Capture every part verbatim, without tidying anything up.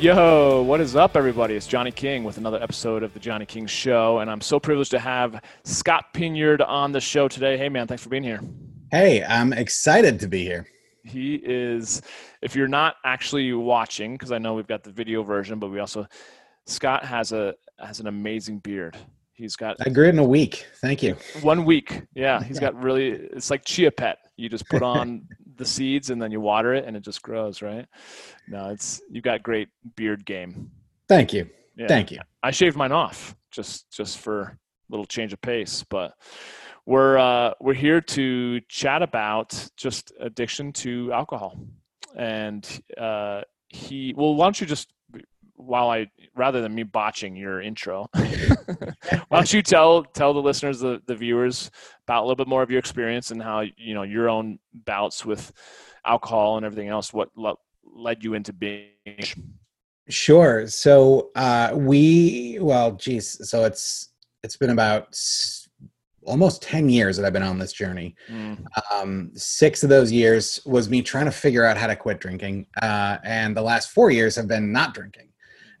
Yo, what is up, everybody? It's Johnny King with another episode of The Johnny King Show, and I'm so privileged to have Scott Pinyard on the show today. Hey, man, thanks for being here. Hey, I'm excited to be here. He is, if you're not actually watching, because I know we've got the video version, but we also, Scott has a has an amazing beard. He's got... I grew it in a week. Thank you. One week. Yeah, he's got really, it's like chia pet. You just put on the seeds and then you water it and it just grows, right? No, it's, you've got great beard game. Thank you. Yeah. Thank you. I shaved mine off just, just for a little change of pace, but we're, uh, we're here to chat about just addiction to alcohol. And uh, he, well, why don't you just, while I, rather than me botching your intro, why don't you tell tell the listeners, the, the viewers, about a little bit more of your experience and how, you know, your own bouts with alcohol and everything else, what lo- led you into being... Sure. So uh, we, well, geez, so it's it's been about s- almost ten years that I've been on this journey. Mm. Um, six of those years was me trying to figure out how to quit drinking. Uh, and the last four years have been not drinking.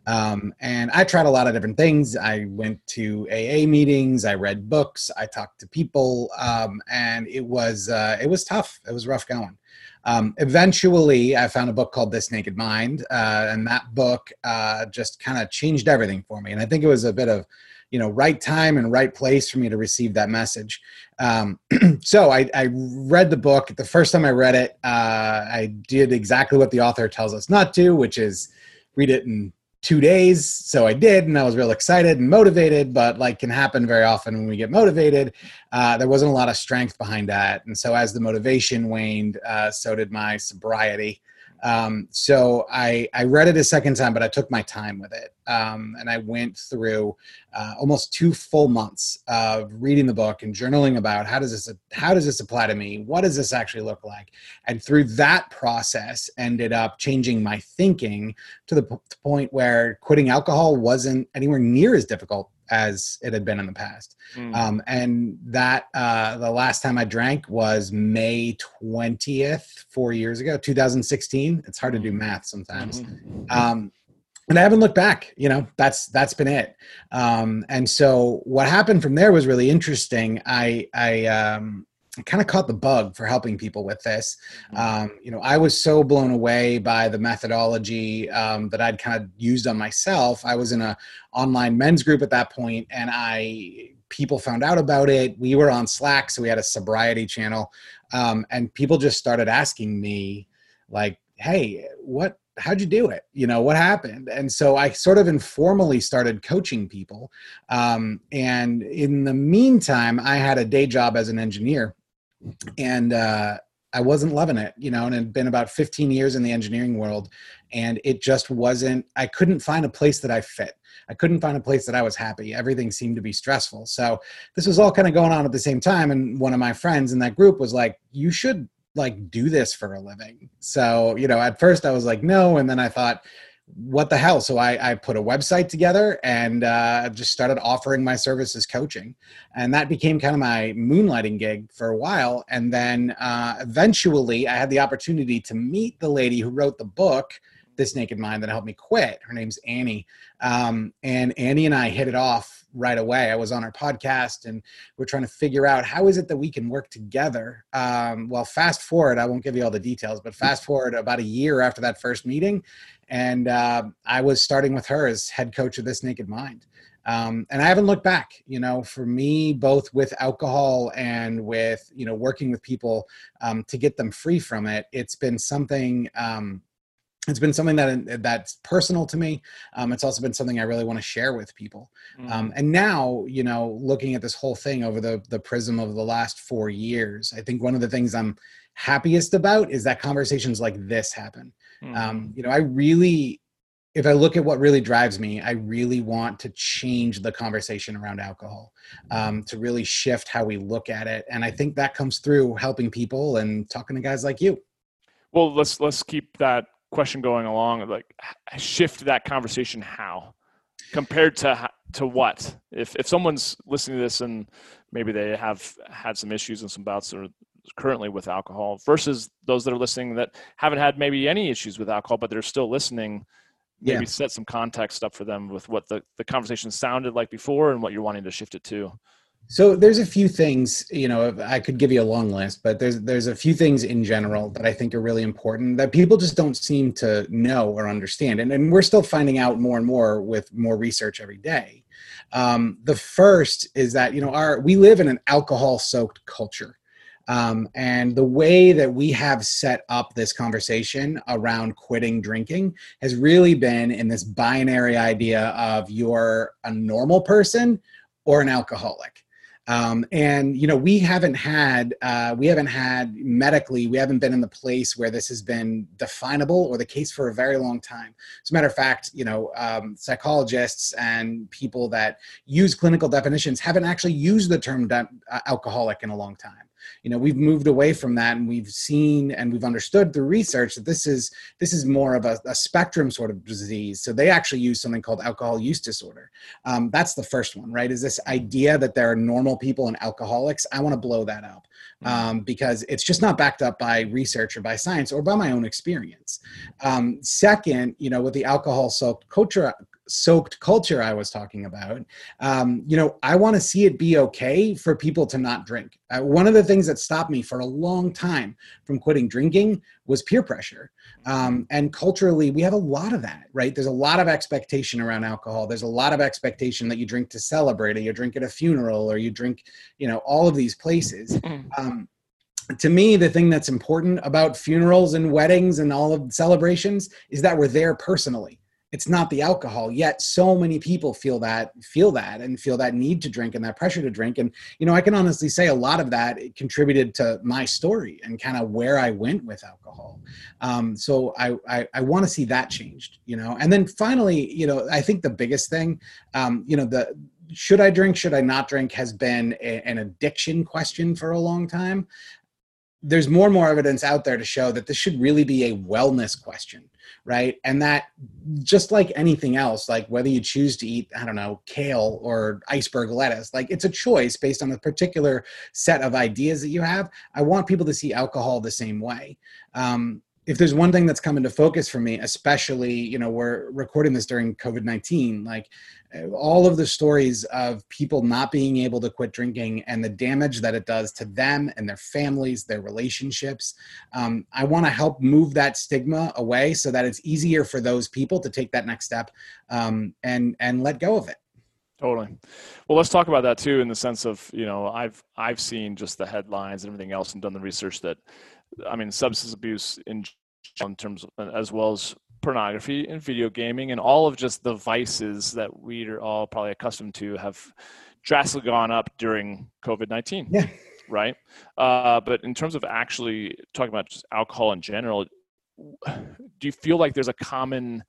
Um, and I tried a lot of different things. I went to A A meetings. I read books. I talked to people. Um, and it was, uh, it was tough. It was rough going. Um, eventually I found a book called This Naked Mind. Uh, and that book, uh, just kind of changed everything for me. And I think it was a bit of, you know, right time and right place for me to receive that message. Um, so I, I read the book. The first time I read it, uh, I did exactly what the author tells us not to, which is read it and two days. So I did, and I was real excited and motivated, but like can happen very often when we get motivated, uh, there wasn't a lot of strength behind that. And so as the motivation waned, uh, so did my sobriety. Um, so I, I read it a second time, but I took my time with it. Um, and I went through, uh, almost two full months of reading the book and journaling about how does this, how does this apply to me? What does this actually look like? And through that process ended up changing my thinking to the p- point where quitting alcohol wasn't anywhere near as difficult as it had been in the past. Mm. Um, and that, uh, the last time I drank was May twentieth, four years ago, two thousand sixteen. It's hard to do math sometimes. Mm-hmm. Um, and I haven't looked back, you know, that's, that's been it. Um, and so what happened from there was really interesting. I, I, um, I kind of caught the bug for helping people with this. Um, you know, I was so blown away by the methodology um, that I'd kind of used on myself. I was in a online men's group at that point, and I people found out about it. We were on Slack, so we had a sobriety channel, um, and people just started asking me, like, "Hey, what? How'd you do it? You know, what happened?" And so I sort of informally started coaching people, um, and in the meantime, I had a day job as an engineer. And, uh, I wasn't loving it, you know, and it had been about fifteen years in the engineering world, and it just wasn't, I couldn't find a place that I fit. I couldn't find a place that I was happy. Everything seemed to be stressful. So this was all kind of going on at the same time. And one of my friends in that group was like, you should like do this for a living. So, you know, at first I was like, no. And then I thought, what the hell? So I, I put a website together and uh, just started offering my services coaching. And that became kind of my moonlighting gig for a while. And then uh, eventually I had the opportunity to meet the lady who wrote the book, This Naked Mind, that helped me quit. Her name's Annie. Um, and Annie and I hit it off right away. I was on our podcast and we're trying to figure out how is it that we can work together. Um, well, fast forward, I won't give you all the details, but fast forward about a year after that first meeting. And uh, I was starting with her as head coach of This Naked Mind. Um, and I haven't looked back, you know, for me, both with alcohol and with, you know, working with people um, to get them free from it. It's been something, um, It's been something that that's personal to me. Um, it's also been something I really want to share with people. Mm. Um, and now, you know, looking at this whole thing over the, the prism of the last four years, I think one of the things I'm happiest about is that conversations like this happen. Mm. Um, you know, I really... if I look at what really drives me, I really want to change the conversation around alcohol, um, to really shift how we look at it. And I think that comes through helping people and talking to guys like you. Well, let's, let's keep that question going along. Like, shift that conversation. How compared to, to what, if, if someone's listening to this and maybe they have had some issues and some bouts or currently with alcohol versus those that are listening that haven't had maybe any issues with alcohol, but they're still listening, maybe yeah. set some context up for them with what the, the conversation sounded like before and what you're wanting to shift it to. So there's a few things, you know, I could give you a long list, but there's, there's a few things in general that I think are really important that people just don't seem to know or understand. And, and we're still finding out more and more with more research every day. Um, the first is that, you know, our, we live in an alcohol soaked culture. Um, and the way that we have set up this conversation around quitting drinking has really been in this binary idea of you're a normal person or an alcoholic. Um, and, you know, we haven't had, uh, we haven't had medically, we haven't been in the place where this has been definable or the case for a very long time. As a matter of fact, you know, um, psychologists and people that use clinical definitions haven't actually used the term de- uh, alcoholic in a long time. You know, we've moved away from that, and we've seen and we've understood through research that this is this is more of a, a spectrum sort of disease. So they actually use something called alcohol use disorder. Um, that's the first one, right? Is this idea that there are normal people and alcoholics? I want to blow that up um, because it's just not backed up by research or by science or by my own experience. Um, second, you know, with the alcohol soaked culture, soaked culture I was talking about, um, you know, I want to see it be okay for people to not drink. Uh, one of the things that stopped me for a long time from quitting drinking was peer pressure. Um, and culturally, we have a lot of that, right? There's a lot of expectation around alcohol. There's a lot of expectation that you drink to celebrate, or you drink at a funeral, or you drink, you know, all of these places. Um, to me, the thing that's important about funerals and weddings and all of the celebrations is that we're there personally. It's not the alcohol, yet so many people feel that, feel that and feel that need to drink and that pressure to drink. And, you know, I can honestly say a lot of that contributed to my story and kind of where I went with alcohol. Um, so I, I, I want to see that changed, you know. And then finally, you know, I think the biggest thing, um, you know, the, should I drink, should I not drink has been a, an addiction question for a long time. There's more and more evidence out there to show that this should really be a wellness question, right? And that just like anything else, like whether you choose to eat, I don't know, kale or iceberg lettuce, like it's a choice based on a particular set of ideas that you have. I want people to see alcohol the same way. Um, If there's one thing that's come into focus for me, especially, you know, we're recording this during COVID nineteen, like all of the stories of people not being able to quit drinking and the damage that it does to them and their families, their relationships. Um, I want to help move that stigma away so that it's easier for those people to take that next step um, and, and let go of it. Totally. Well, let's talk about that too, in the sense of, you know, I've, I've seen just the headlines and everything else and done the research that, I mean, substance abuse in, in terms of, as well as pornography and video gaming and all of just the vices that we are all probably accustomed to have drastically gone up during COVID nineteen. Yeah. Right. Uh, but in terms of actually talking about just alcohol in general, do you feel like there's a common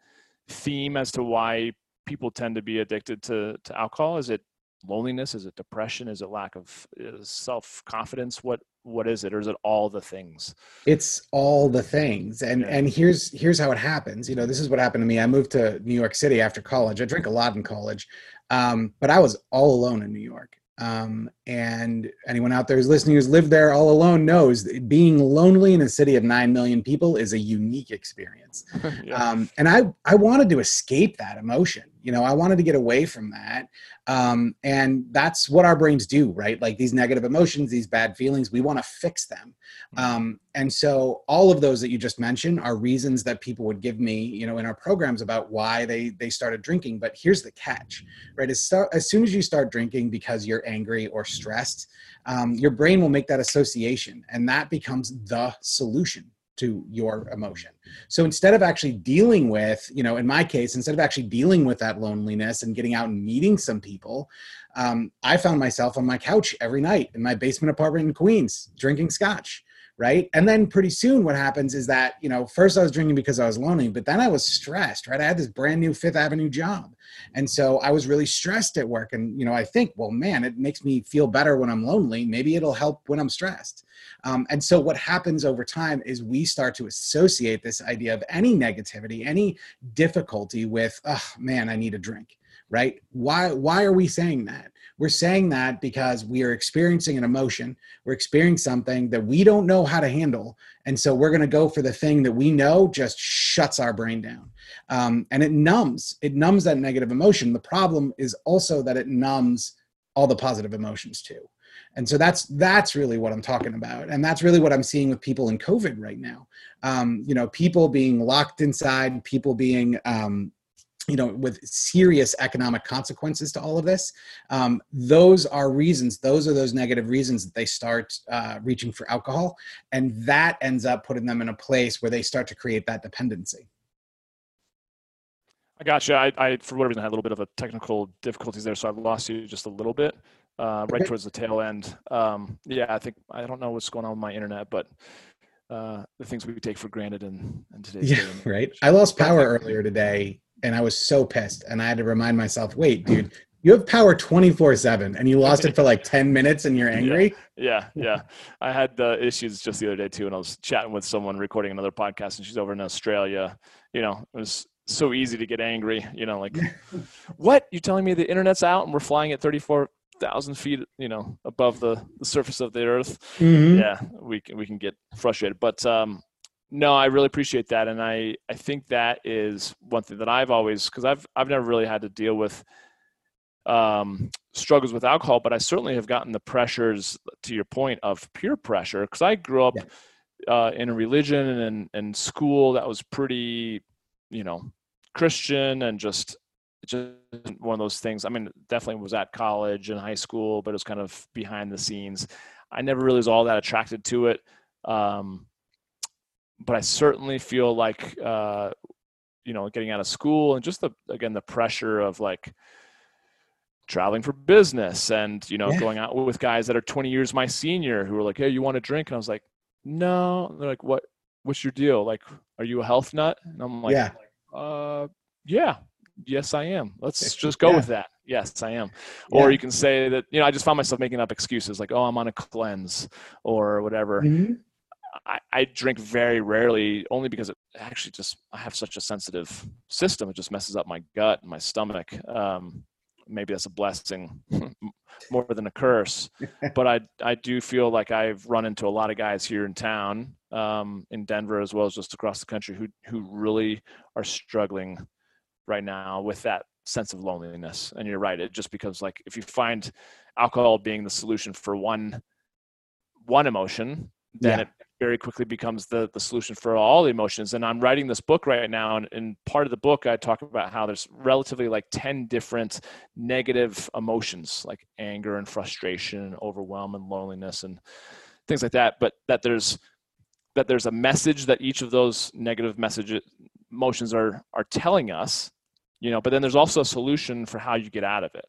theme as to why people tend to be addicted to, to alcohol? Is it loneliness? Is it depression? Is it lack of self-confidence? What, what is it? Or is it all the things? It's all the things. And, yeah. and here's, here's how it happens. You know, this is what happened to me. I moved to New York City after college. I drank a lot in college. Um, but I was all alone in New York. Um, and anyone out there who's listening, who's lived there all alone knows that being lonely in a city of nine million people is a unique experience. yeah. Um, and I, I wanted to escape that emotion. You know, I wanted to get away from that. Um, and that's what our brains do, right? Like these negative emotions, these bad feelings, we want to fix them. Um, and so all of those that you just mentioned are reasons that people would give me, you know, in our programs about why they, they started drinking. But here's the catch, right? As, so, as soon as you start drinking because you're angry or stressed, um, your brain will make that association, and that becomes the solution to your emotion. So instead of actually dealing with, you know, in my case, instead of actually dealing with that loneliness and getting out and meeting some people, um, I found myself on my couch every night in my basement apartment in Queens, drinking scotch, right? And then pretty soon what happens is that, you know, first I was drinking because I was lonely, but then I was stressed, right? I had this brand new Fifth Avenue job. And so I was really stressed at work. And, you know, I think, well, man, it makes me feel better when I'm lonely. Maybe it'll help when I'm stressed. Um, and so what happens over time is we start to associate this idea of any negativity, any difficulty with, oh man, I need a drink, right? Why, why are we saying that? We're saying that because we are experiencing an emotion. We're experiencing something that we don't know how to handle. And so we're going to go for the thing that we know just shuts our brain down. Um, and it numbs, it numbs that negative emotion. The problem is also that it numbs all the positive emotions too. And so that's, that's really what I'm talking about. And that's really what I'm seeing with people in COVID right now. Um, you know, people being locked inside, people being, um, you know, with serious economic consequences to all of this. Um, those are reasons, those are those negative reasons that they start uh, reaching for alcohol. And that ends up putting them in a place where they start to create that dependency. I gotcha. I, I for whatever reason, I had a little bit of a technical difficulties there. So I lost you just a little bit, uh, right okay. towards the tail end. Um, yeah, I think, I don't know what's going on with my internet, but uh, the things we take for granted in, in today's yeah, day. Right. I lost power earlier today. And I was so pissed. And I had to remind myself, wait, dude, you have power twenty-four seven and you lost it for like ten minutes and you're angry. Yeah. Yeah. yeah. I had the uh, issues just the other day too. And I was chatting with someone recording another podcast and she's over in Australia. You know, it was so easy to get angry, you know, like what? You're telling me the internet's out and we're flying at thirty-four thousand feet, you know, above the, the surface of the earth. Mm-hmm. Yeah. We can, we can get frustrated, but, um, no, I really appreciate that. And I, I think that is one thing that I've always, because I've I've never really had to deal with um, struggles with alcohol, but I certainly have gotten the pressures, to your point, of peer pressure. Because I grew up yeah. uh, in a religion and and school that was pretty, you know, Christian and just, just one of those things. I mean, definitely was at college and high school, but it was kind of behind the scenes. I never really was all that attracted to it. Um, But I certainly feel like, uh, you know, getting out of school and just the, again, the pressure of like traveling for business and, you know, yeah. going out with guys that are twenty years my senior who are like, hey, you want a drink? And I was like, no. And they're like, what, what's your deal? Like, are you a health nut? And I'm like, yeah, uh, yeah. yes, I am. Let's just go yeah. with that. Yes, I am. Or yeah. you can say that, you know, I just found myself making up excuses like, oh, I'm on a cleanse or whatever. Mm-hmm. I, I drink very rarely only because it actually just, I have such a sensitive system. It just messes up my gut and my stomach. Um, maybe that's a blessing more than a curse, but I, I do feel like I've run into a lot of guys here in town, um, in Denver, as well as just across the country who, who really are struggling right now with that sense of loneliness. And you're right. It just becomes like, if you find alcohol being the solution for one, one emotion, then yeah. it very quickly becomes the, the solution for all the emotions. And I'm writing this book right now. And, and part of the book, I talk about how there's relatively like ten different negative emotions, like anger and frustration and overwhelm and loneliness and things like that. But that there's, that there's a message that each of those negative messages, emotions are, are telling us, you know, but then there's also a solution for how you get out of it.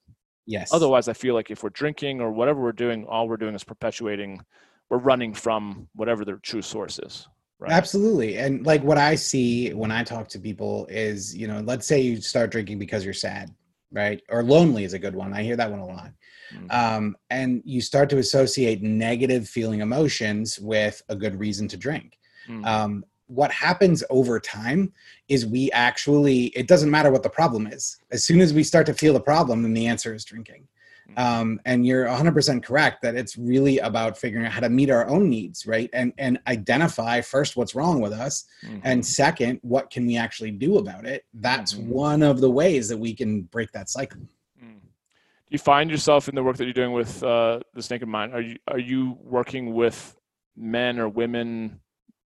Yes. Otherwise, I feel like if we're drinking or whatever we're doing, all we're doing is perpetuating, we're running from whatever their true source is. Right? Absolutely. And like what I see when I talk to people is, you know, let's say you start drinking because you're sad, right? Or lonely is a good one. I hear that one a lot. Mm-hmm. Um, and you start to associate negative feeling emotions with a good reason to drink. Mm-hmm. Um, what happens over time is we actually, it doesn't matter what the problem is. As soon as we start to feel the problem, then the answer is drinking. Um, and you're one hundred percent correct that it's really about figuring out how to meet our own needs, right? And and identify first what's wrong with us, mm-hmm. and second, what can we actually do about it? That's mm-hmm. one of the ways that we can break that cycle. Mm. Do you find yourself in the work that you're doing with uh, This Naked Mind? Are you are you working with men or women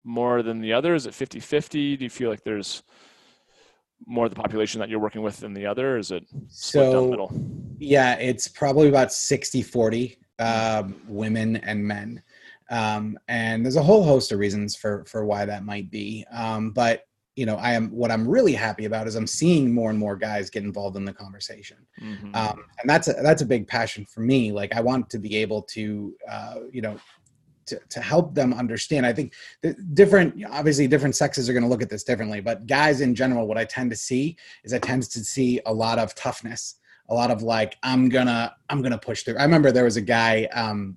more than the other? Is it fifty-fifty? Do you feel like there's more of the population that you're working with than the other? Or is it split so, down the middle? Yeah, it's probably about sixty forty um, women and men. Um, and there's a whole host of reasons for, for why that might be. Um, but you know, I am, what I'm really happy about is I'm seeing more and more guys get involved in the conversation. Mm-hmm. Um, and that's a, that's a big passion for me. Like I want to be able to, uh, you know, to, to help them understand. I think the different, obviously different sexes are going to look at this differently, but guys in general, what I tend to see is I tend to see a lot of toughness, a lot of like, I'm gonna, I'm gonna push through. I remember there was a guy, um,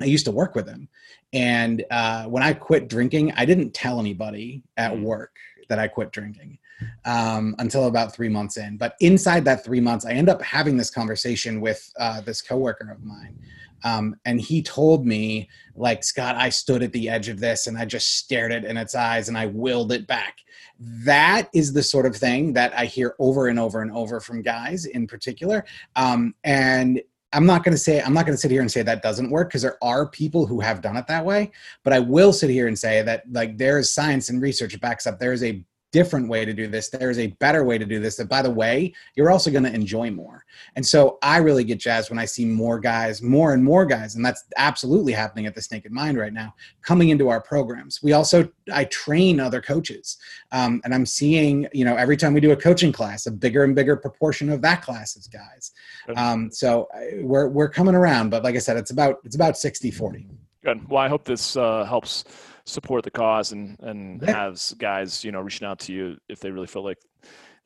I used to work with him. And uh, when I quit drinking, I didn't tell anybody at work that I quit drinking um, until about three months in. But inside that three months, I ended up having this conversation with uh, this coworker of mine. Um, and he told me, like, Scott, I stood at the edge of this and I just stared it in its eyes and I willed it back. That is the sort of thing that I hear over and over and over from guys in particular. Um, and I'm not going to say, I'm not going to sit here and say that doesn't work, because there are people who have done it that way, but I will sit here and say that, like, there is science and research that backs up. There is a different way to do this. There is a better way to do this that, by the way, you're also going to enjoy more. And so I really get jazzed when I see more guys, more and more guys. And that's absolutely happening at This Naked Mind right now, coming into our programs. We also, I train other coaches um, and I'm seeing, you know, every time we do a coaching class, a bigger and bigger proportion of that class is guys. Um, so we're, we're coming around, but like I said, it's about, it's about sixty forty. Good. Well, I hope this uh, helps support the cause and, and yeah. has guys, you know, reaching out to you if they really feel like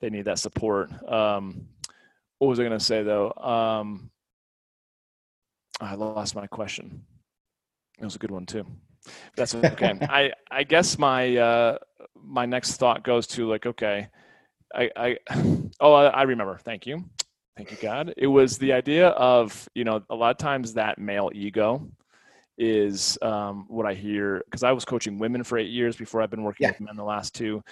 they need that support. Um, what was I going to say though? Um, I lost my question. It was a good one too. That's okay. I, I guess my, uh, my next thought goes to like, okay, I, I, oh, I, I remember. Thank you. Thank you, God. It was the idea of, you know, a lot of times that male ego is um, what I hear, because I was coaching women for eight years before I've been working yeah. with men the last two.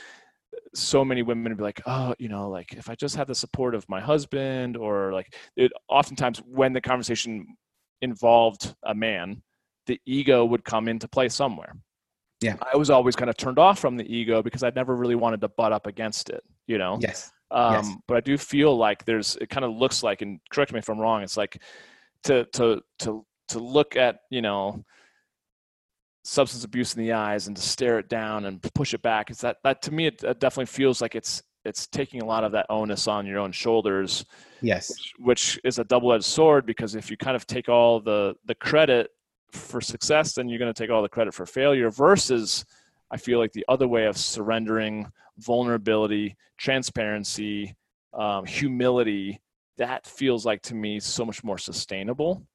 So many women would be like, oh, you know, like if I just had the support of my husband, or like it, oftentimes when the conversation involved a man, the ego would come into play somewhere. Yeah. I was always kind of turned off from the ego because I'd never really wanted to butt up against it, you know? Yes. Um, yes. But I do feel like there's, it kind of looks like, and correct me if I'm wrong, it's like to, to, to, to look at, you know, substance abuse in the eyes and to stare it down and push it back. It's that, that to me, it, it definitely feels like it's, it's taking a lot of that onus on your own shoulders. Yes. Which, which is a double-edged sword, because if you kind of take all the, the credit for success, then you're going to take all the credit for failure, versus I feel like the other way of surrendering, vulnerability, transparency, um, humility, that feels like to me so much more sustainable.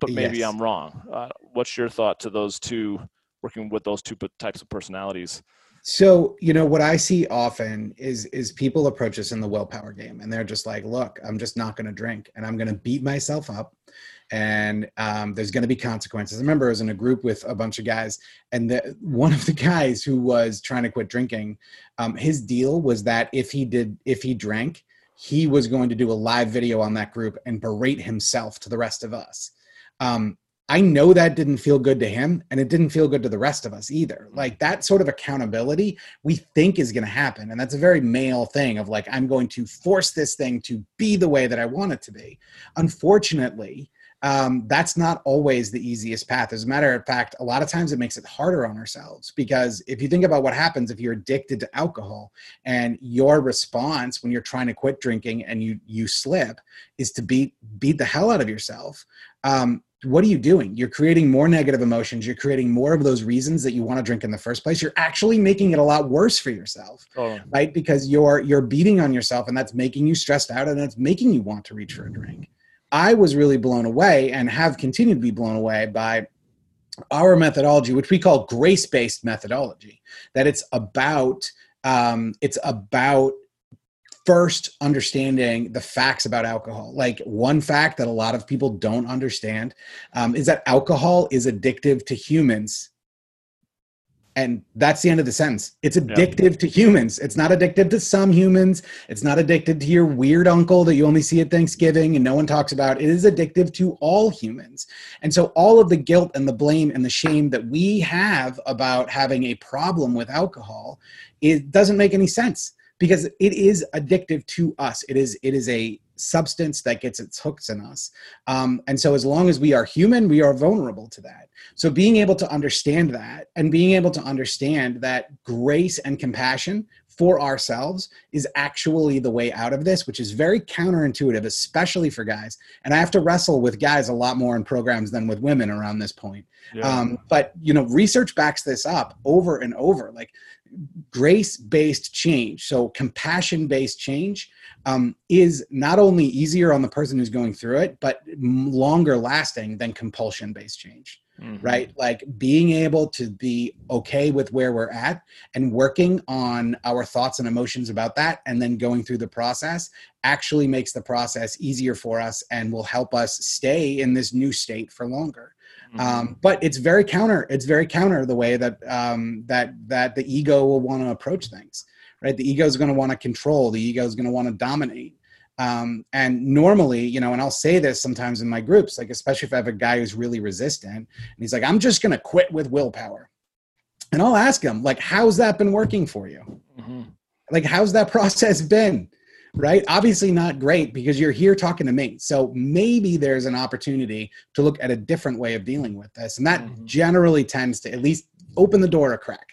But maybe yes. I'm wrong. Uh, what's your thought to those two, working with those two types of personalities? So, you know, what I see often is, is people approach us in the willpower game, and they're just like, look, I'm just not going to drink and I'm going to beat myself up. And um, there's going to be consequences. I remember I was in a group with a bunch of guys, and the, one of the guys who was trying to quit drinking, um, his deal was that if he did, if he drank, he was going to do a live video on that group and berate himself to the rest of us. Um, I know that didn't feel good to him, and it didn't feel good to the rest of us either. Like that sort of accountability we think is going to happen. And that's a very male thing of like, I'm going to force this thing to be the way that I want it to be. Unfortunately, um, that's not always the easiest path. As a matter of fact, a lot of times it makes it harder on ourselves, because if you think about what happens if you're addicted to alcohol, and your response when you're trying to quit drinking and you, you slip is to beat, beat the hell out of yourself. Um, what are you doing? You're creating more negative emotions. You're creating more of those reasons that you want to drink in the first place. You're actually making it a lot worse for yourself, oh. right? Because you're, you're beating on yourself, and that's making you stressed out, and that's making you want to reach for a drink. I was really blown away, and have continued to be blown away, by our methodology, which we call grace-based methodology, that it's about, um, it's about, first, understanding the facts about alcohol. Like one fact that a lot of people don't understand um, is that alcohol is addictive to humans. And that's the end of the sentence. It's addictive yeah. to humans. It's not addictive to some humans. It's not addicted to your weird uncle that you only see at Thanksgiving and no one talks about. It is addictive to all humans. And so all of the guilt and the blame and the shame that we have about having a problem with alcohol, it doesn't make any sense. Because it is addictive to us. It is, it is a, substance that gets its hooks in us. Um, and so as long as we are human, we are vulnerable to that. So being able to understand that and being able to understand that grace and compassion for ourselves is actually the way out of this, which is very counterintuitive, especially for guys. And I have to wrestle with guys a lot more in programs than with women around this point. Yeah. Um, but, you know, research backs this up over and over, like grace-based change. So compassion-based change um, is not only easier on the person who's going through it, but longer lasting than compulsion-based change. Mm-hmm. Right? Like being able to be okay with where we're at and working on our thoughts and emotions about that and then going through the process actually makes the process easier for us and will help us stay in this new state for longer. Mm-hmm. Um, but it's very counter, it's very counter the way that, um, that, that the ego will want to approach things, right? The ego is going to want to control, the ego is going to want to dominate. Um, and normally, you know, and I'll say this sometimes in my groups, like, especially if I have a guy who's really resistant and he's like, I'm just going to quit with willpower. And I'll ask him, like, how's that been working for you? Mm-hmm. Like, how's that process been? Right? Obviously not great, because you're here talking to me. So maybe there's an opportunity to look at a different way of dealing with this. And that mm-hmm. generally tends to at least open the door a crack.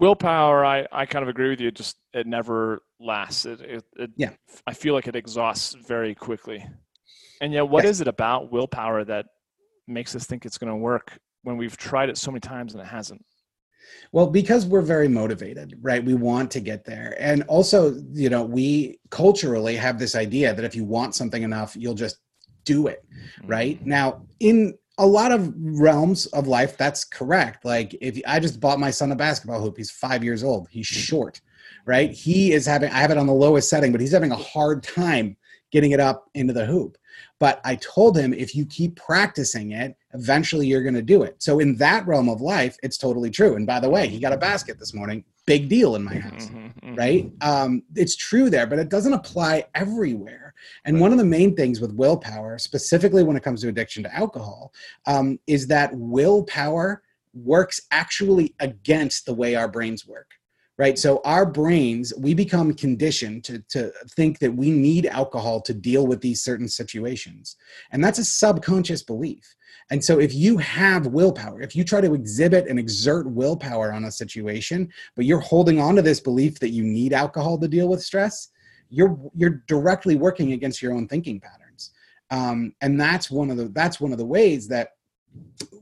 Willpower, I, I kind of agree with you. Just it never lasts. It, it, it, yeah. I feel like it exhausts very quickly. And yet, what yes. is it about willpower that makes us think it's going to work when we've tried it so many times and it hasn't? Well, because we're very motivated, right? We want to get there. And also, you know, we culturally have this idea that if you want something enough, you'll just do it, right? Mm-hmm. Now, in a lot of realms of life, that's correct. Like if I just bought my son a basketball hoop, he's five years old, he's short, right? He is having, I have it on the lowest setting, but he's having a hard time getting it up into the hoop. But I told him, if you keep practicing it, eventually you're going to do it. So in that realm of life, it's totally true. And by the way, he got a basket this morning, big deal in my house, right? Um, it's true there, but it doesn't apply everywhere. And one of the main things with willpower, specifically when it comes to addiction to alcohol, um, is that willpower works actually against the way our brains work. Right. So our brains, we become conditioned to, to think that we need alcohol to deal with these certain situations. And that's a subconscious belief. And so if you have willpower, if you try to exhibit and exert willpower on a situation, but you're holding on to this belief that you need alcohol to deal with stress, you're you're directly working against your own thinking patterns. Um, and that's one of the that's one of the ways that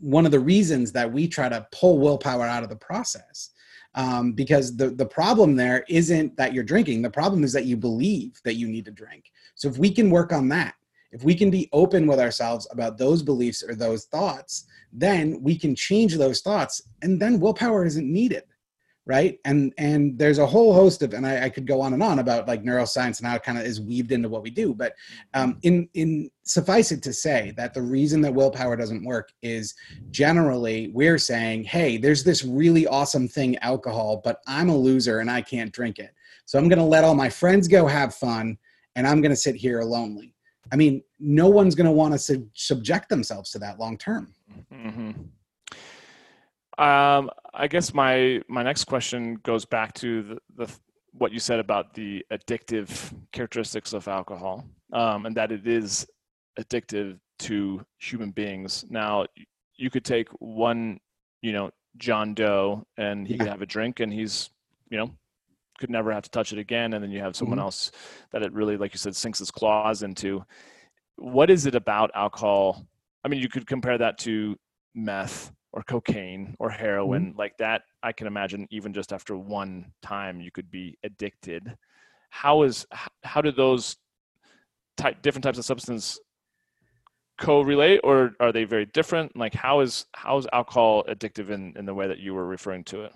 one of the reasons that we try to pull willpower out of the process. Um, because the, the problem there isn't that you're drinking. The problem is that you believe that you need to drink. So if we can work on that, if we can be open with ourselves about those beliefs or those thoughts, then we can change those thoughts, and then willpower isn't needed. Right. And, and there's a whole host of, and I, I could go on and on about like neuroscience and how it kind of is weaved into what we do. But um, in, in suffice it to say that the reason that willpower doesn't work is generally we're saying, hey, there's this really awesome thing, alcohol, but I'm a loser and I can't drink it. So I'm going to let all my friends go have fun, and I'm going to sit here lonely. I mean, no one's going to want to su- subject themselves to that long term. Mm-hmm. Um, I guess my, my next question goes back to the, the what you said about the addictive characteristics of alcohol, um, and that it is addictive to human beings. Now, you could take one, you know, John Doe, and he yeah. could have a drink, and he's, you know, could never have to touch it again. And then you have someone mm-hmm. else that it really, like you said, sinks its claws into. What is it about alcohol? I mean, you could compare that to meth or cocaine or heroin, mm-hmm. like that. I can imagine even just after one time you could be addicted. How is, how do those type, different types of substance correlate, or are they very different? Like how is, how is alcohol addictive in, in the way that you were referring to it?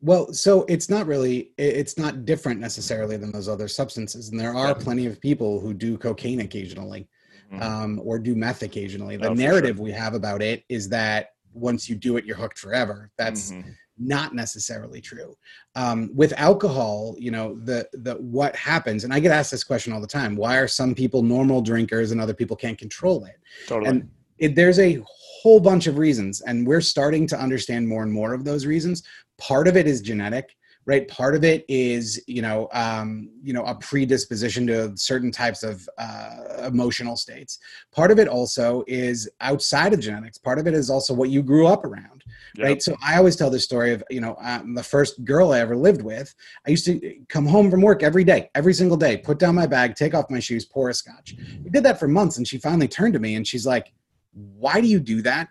Well, so it's not really, it's not different necessarily than those other substances. And there are plenty of people who do cocaine occasionally, mm-hmm. um, or do meth occasionally. The oh, narrative for sure. we have about it is that once you do it, you're hooked forever. That's mm-hmm. not necessarily true. Um, with alcohol, you know, the, the, what happens, and I get asked this question all the time, why are some people normal drinkers and other people can't control it? Totally. And it, there's a whole bunch of reasons, and we're starting to understand more and more of those reasons. Part of it is genetic. right? Part of it is, you know, um, you know, a predisposition to certain types of uh, emotional states. Part of it also is outside of genetics. Part of it is also what you grew up around, yep. right? So I always tell this story of, you know, um, the first girl I ever lived with, I used to come home from work every day, every single day, put down my bag, take off my shoes, pour a scotch. We did that for months, and she finally turned to me and she's like, why do you do that?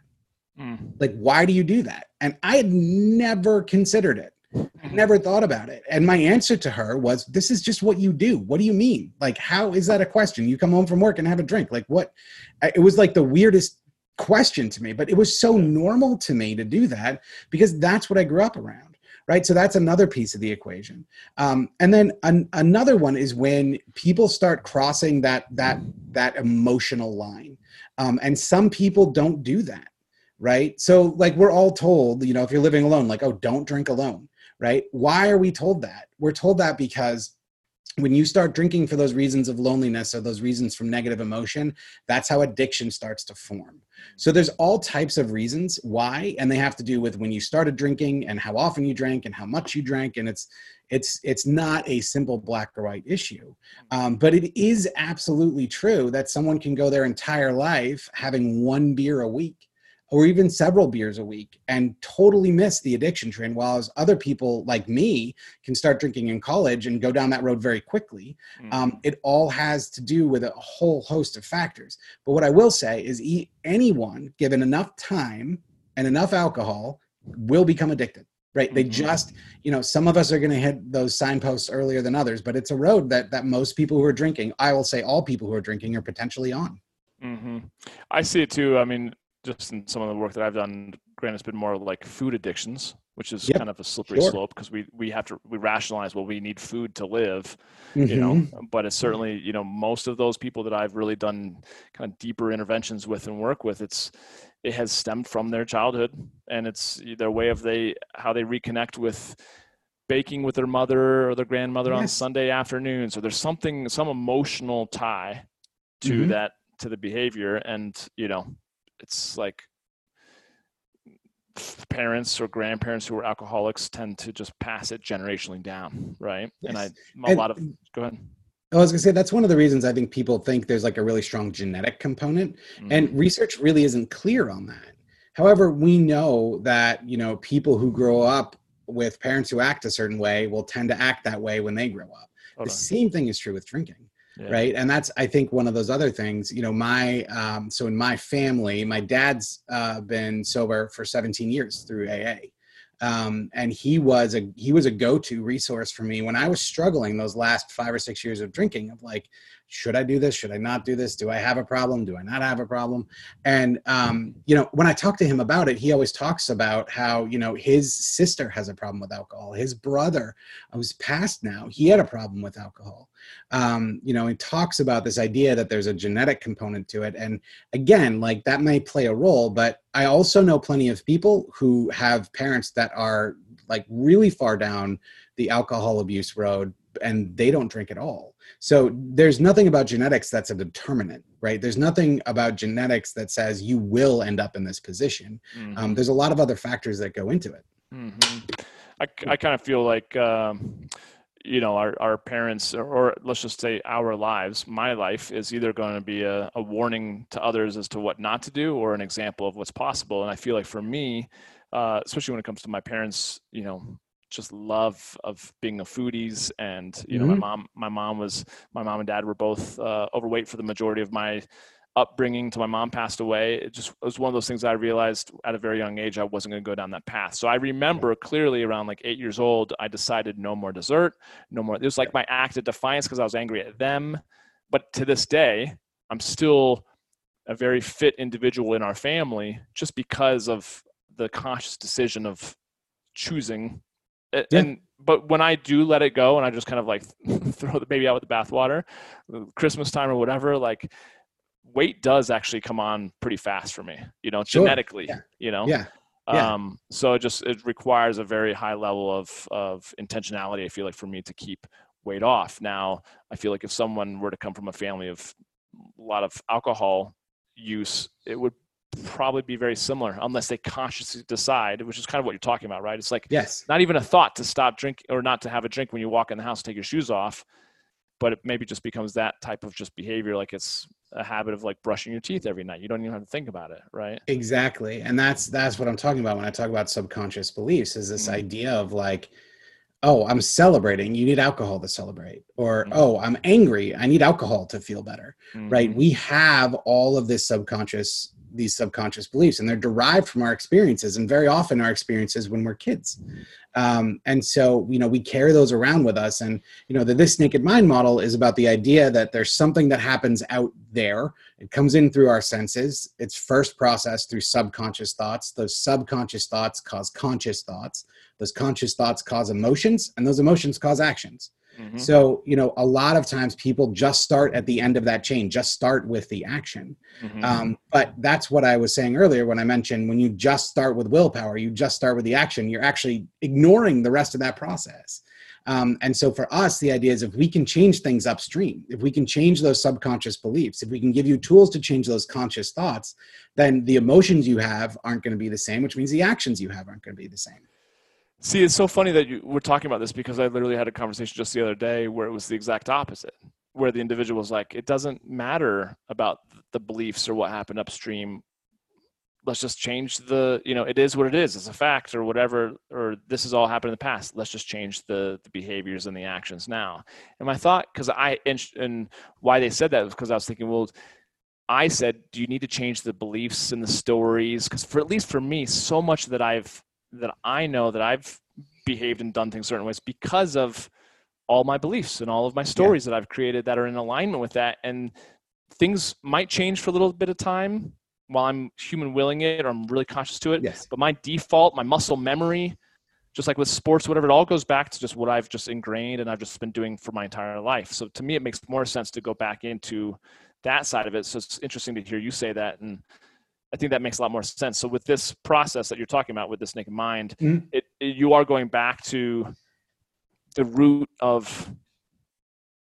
Mm. Like, why do you do that? And I had never considered it. I never thought about it. And my answer to her was, this is just what you do. What do you mean? Like, how is that a question? You come home from work and have a drink. Like, what? It was like the weirdest question to me, but it was so normal to me to do that because that's what I grew up around. Right. So that's another piece of the equation. Um, and then an, another one is when people start crossing that, that, that emotional line. Um, and some people don't do that. Right. So like, we're all told, you know, if you're living alone, like, oh, don't drink alone. Right? Why are we told that? We're told that because when you start drinking for those reasons of loneliness or those reasons from negative emotion, that's how addiction starts to form. So there's all types of reasons why, and they have to do with when you started drinking and how often you drank and how much you drank. And it's, it's, it's not a simple black or white issue. Um, but it is absolutely true that someone can go their entire life having one beer a week, or even several beers a week, and totally miss the addiction train, while as other people like me can start drinking in college and go down that road very quickly. Mm. Um, it all has to do with a whole host of factors. But what I will say is e- anyone given enough time and enough alcohol will become addicted, right? Mm-hmm. They just, you know, some of us are gonna hit those signposts earlier than others, but it's a road that that most people who are drinking, I will say all people who are drinking, are potentially on. Mm-hmm. I see it too. I mean, just in some of the work that I've done, granted, it's been more like food addictions, which is yep. kind of a slippery sure. slope, because we, we have to, we rationalize, well, we need food to live, mm-hmm. you know, but it's certainly, you know, most of those people that I've really done kind of deeper interventions with and work with, it's, it has stemmed from their childhood, and it's their way of they, how they reconnect with baking with their mother or their grandmother yes. on Sunday afternoons. So there's something, some emotional tie to mm-hmm. that, to the behavior. And, you know, it's like parents or grandparents who were alcoholics tend to just pass it generationally down, right? Yes. And I, a and, lot of, go ahead. I was gonna say, that's one of the reasons I think people think there's like a really strong genetic component, mm-hmm. and research really isn't clear on that. However, we know that, you know, people who grow up with parents who act a certain way will tend to act that way when they grow up. Hold the on. Same thing is true with drinking. Yeah. Right. And that's, I think, one of those other things, you know, my, um, so in my family, my dad's uh, been sober for seventeen years through A A. Um, and he was a, he was a go-to resource for me when I was struggling those last five or six years of drinking, of like, should I do this? Should I not do this? Do I have a problem? Do I not have a problem? And, um, you know, when I talk to him about it, he always talks about how, you know, his sister has a problem with alcohol. His brother, who's passed now, he had a problem with alcohol. Um, you know, he talks about this idea that there's a genetic component to it. And again, like, that may play a role, but I also know plenty of people who have parents that are like really far down the alcohol abuse road, and they don't drink at all. So there's nothing about genetics that's a determinant, right? There's nothing about genetics that says you will end up in this position. Mm-hmm. Um, there's a lot of other factors that go into it. Mm-hmm. I, I kind of feel like, um, you know, our, our parents, or, or let's just say our lives, my life is either going to be a, a warning to others as to what not to do, or an example of what's possible. And I feel like for me, uh, especially when it comes to my parents, you know, just love of being a foodies, and, you know, mm-hmm. my mom, my mom was, my mom and dad were both uh, overweight for the majority of my upbringing till my mom passed away. It just it was one of those things that I realized at a very young age, I wasn't going to go down that path. So I remember clearly around like eight years old, I decided no more dessert, no more. It was like my act of defiance, because I was angry at them. But to this day, I'm still a very fit individual in our family, just because of the conscious decision of choosing. And, yeah. but when I do let it go, and I just kind of like throw the baby out with the bathwater, Christmas time or whatever, like, weight does actually come on pretty fast for me, you know, sure. genetically, yeah. you know? Yeah. yeah. Um, so it just, it requires a very high level of, of intentionality, I feel like, for me to keep weight off. Now, I feel like if someone were to come from a family of a lot of alcohol use, it would probably be very similar unless they consciously decide, which is kind of what you're talking about, right? It's like, yes, not even a thought to stop drink or not to have a drink when you walk in the house, take your shoes off. But it maybe just becomes that type of just behavior. Like it's a habit of like brushing your teeth every night. You don't even have to think about it. Right. Exactly. And that's, that's what I'm talking about when I talk about subconscious beliefs, is this mm-hmm. idea of like, oh, I'm celebrating. You need alcohol to celebrate. Or, mm-hmm. oh, I'm angry. I need alcohol to feel better. Mm-hmm. Right. We have all of this subconscious, these subconscious beliefs, and they're derived from our experiences, and very often our experiences when we're kids. Um, and so, you know, we carry those around with us. And, you know, the This Naked Mind model is about the idea that there's something that happens out there. It comes in through our senses. It's first processed through subconscious thoughts. Those subconscious thoughts cause conscious thoughts. Those conscious thoughts cause emotions, and those emotions cause actions. Mm-hmm. So, you know, a lot of times people just start at the end of that chain, just start with the action. Mm-hmm. Um, but that's what I was saying earlier when I mentioned when you just start with willpower, you just start with the action, you're actually ignoring the rest of that process. Um, and so for us, the idea is if we can change things upstream, if we can change those subconscious beliefs, if we can give you tools to change those conscious thoughts, then the emotions you have aren't going to be the same, which means the actions you have aren't going to be the same. See, it's so funny that you, we're talking about this, because I literally had a conversation just the other day where it was the exact opposite, where the individual was like, it doesn't matter about the beliefs or what happened upstream. Let's just change the, you know, it is what it is. It's a fact or whatever, or this has all happened in the past. Let's just change the, the behaviors and the actions now. And my thought, because I, and, and why they said that was because I was thinking, well, I said, do you need to change the beliefs and the stories? Because for at least for me, so much that I've, that I know that I've behaved and done things certain ways because of all my beliefs and all of my stories yeah. that I've created that are in alignment with that. And things might change for a little bit of time while I'm human willing it, or I'm really conscious to it. Yes. But my default, my muscle memory, just like with sports, whatever, it all goes back to just what I've just ingrained and I've just been doing for my entire life. So to me, it makes more sense to go back into that side of it. So it's interesting to hear you say that. And I think that makes a lot more sense. So with this process that you're talking about with This Naked Mind, mm-hmm. it, it, you are going back to the root of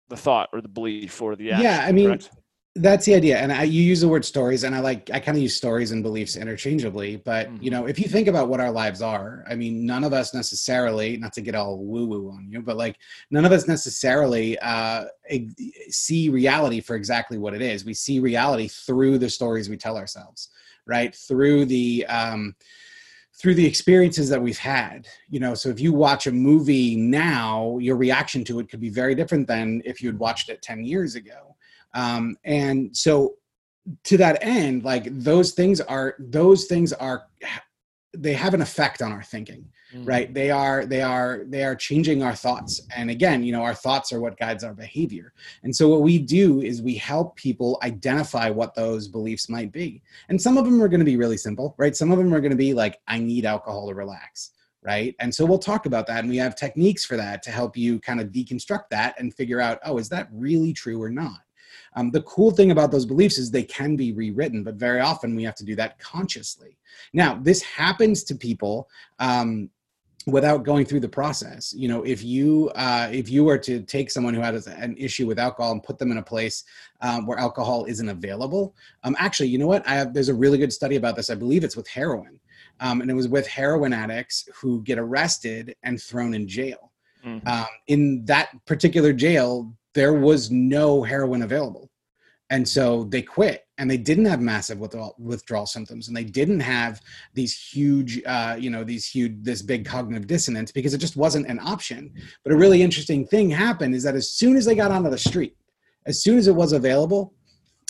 the thought or the belief or the action. Yeah, I mean, correct? That's the idea. And I, you use the word stories, and I like, I kind of use stories and beliefs interchangeably, but mm-hmm. you know, if you think about what our lives are, I mean, none of us necessarily, not to get all woo woo on you, but like none of us necessarily uh, see reality for exactly what it is. We see reality through the stories we tell ourselves, right? Through the, um, through the experiences that we've had, you know, so if you watch a movie now, your reaction to it could be very different than if you had watched it ten years ago. Um, and so to that end, like those things are, those things are, they have an effect on our thinking, mm-hmm. right? They are, they are, they are changing our thoughts. And again, you know, our thoughts are what guides our behavior. And so what we do is we help people identify what those beliefs might be. And some of them are going to be really simple, right? Some of them are going to be like, I need alcohol to relax. Right. And so we'll talk about that. And we have techniques for that to help you kind of deconstruct that and figure out, oh, is that really true or not? Um, the cool thing about those beliefs is they can be rewritten, but very often we have to do that consciously. Now, this happens to people um, without going through the process. You know, if you uh, if you were to take someone who has an issue with alcohol and put them in a place um, where alcohol isn't available, um, actually, you know what? I have, there's a really good study about this. I believe it's with heroin, um, and it was with heroin addicts who get arrested and thrown in jail. Mm-hmm. Um, in that particular jail, there was no heroin available. And so they quit, and they didn't have massive withdrawal, withdrawal symptoms. And they didn't have these huge, uh, you know, these huge, this big cognitive dissonance, because it just wasn't an option. But a really interesting thing happened is that as soon as they got onto the street, as soon as it was available,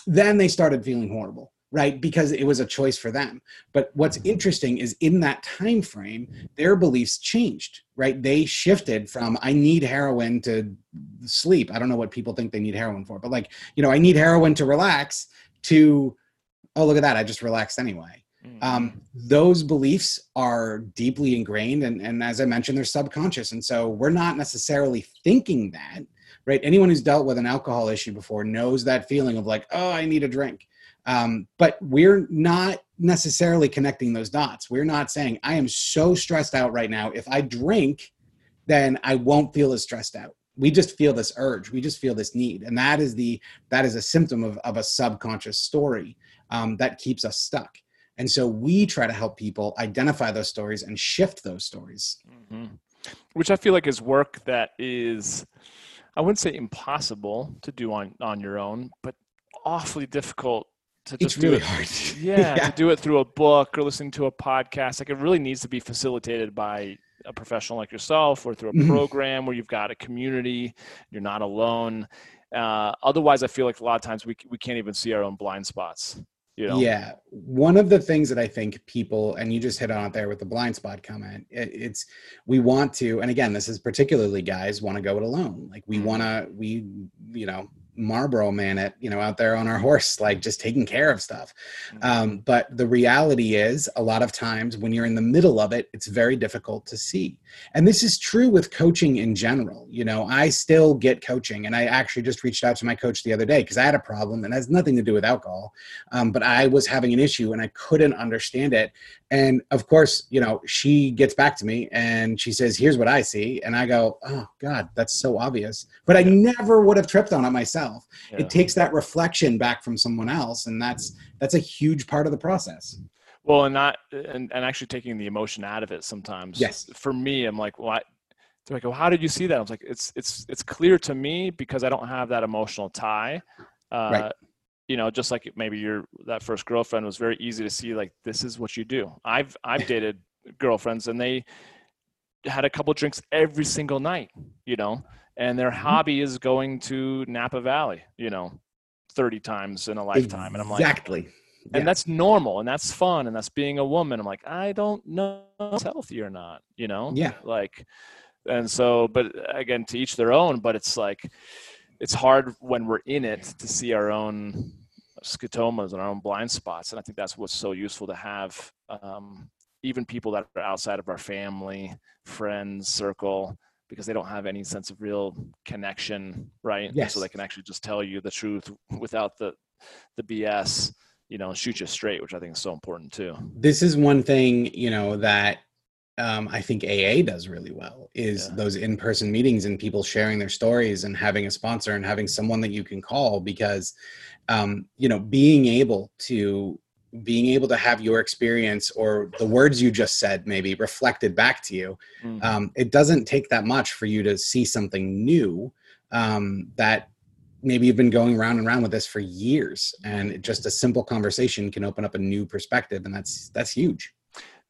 then they started feeling horrible. Right? Because it was a choice for them. But what's interesting is in that time frame, their beliefs changed, right? They shifted from, I need heroin to sleep. I don't know what people think they need heroin for, but like, you know, I need heroin to relax, to, oh, look at that. I just relaxed anyway. Mm. Um, those beliefs are deeply ingrained. And, and as I mentioned, they're subconscious. And so we're not necessarily thinking that, right? Anyone who's dealt with an alcohol issue before knows that feeling of like, oh, I need a drink. Um, but we're not necessarily connecting those dots. We're not saying, I am so stressed out right now. If I drink, then I won't feel as stressed out. We just feel this urge. We just feel this need. And that is the, that is a symptom of, of a subconscious story, um, that keeps us stuck. And so we try to help people identify those stories and shift those stories. Mm-hmm. Which I feel like is work that is, I wouldn't say impossible to do on, on your own, but awfully difficult to just it's really do it. Hard. Yeah, yeah, to do it through a book or listening to a podcast. Like it really needs to be facilitated by a professional like yourself or through a mm-hmm. program where you've got a community, you're not alone. Uh, otherwise, I feel like a lot of times we we can't even see our own blind spots. You know? Yeah. One of the things that I think people, and you just hit on it there with the blind spot comment, it, it's, we want to, and again, this is particularly guys want to go it alone. Like we want to, we, you know, Marlboro man it, you know, out there on our horse, like just taking care of stuff. Um, but the reality is a lot of times when you're in the middle of it, it's very difficult to see. And this is true with coaching in general. You know, I still get coaching, and I actually just reached out to my coach the other day because I had a problem and has nothing to do with alcohol. Um, but I was having an issue and I couldn't understand it. And of course, you know, she gets back to me and she says, here's what I see. And I go, oh God, that's so obvious. But I never would have tripped on it myself. Yeah. It takes that reflection back from someone else. And that's, that's a huge part of the process. Well, and not, and, and actually taking the emotion out of it sometimes. Yes. For me, I'm like, well, I, they're like, well, how did you see that? I was like, it's, it's, it's clear to me because I don't have that emotional tie. Uh, right. You know, just like maybe your that first girlfriend was very easy to see, like, this is what you do. I've I've dated girlfriends and they had a couple drinks every single night, you know, and their hobby is going to Napa Valley, you know, thirty times in a lifetime. Exactly. And I'm like, exactly. Yeah. And that's normal and that's fun and that's being a woman. I'm like, I don't know if it's healthy or not, you know? Yeah. Like, and so, but again, to each their own, but it's like, it's hard when we're in it to see our own scotomas and our own blind spots. And I think that's what's so useful to have um, even people that are outside of our family, friends, circle, because they don't have any sense of real connection, right? Yes. So they can actually just tell you the truth without the the B S, you know, shoot you straight, which I think is so important too. This is one thing, you know, that Um, I think A A does really well is yeah. those in-person meetings and people sharing their stories and having a sponsor and having someone that you can call because, um, you know, being able to being able to have your experience or the words you just said maybe reflected back to you. Mm-hmm. Um, it doesn't take that much for you to see something new um, that maybe you've been going round and round with this for years, and just a simple conversation can open up a new perspective. And that's that's huge.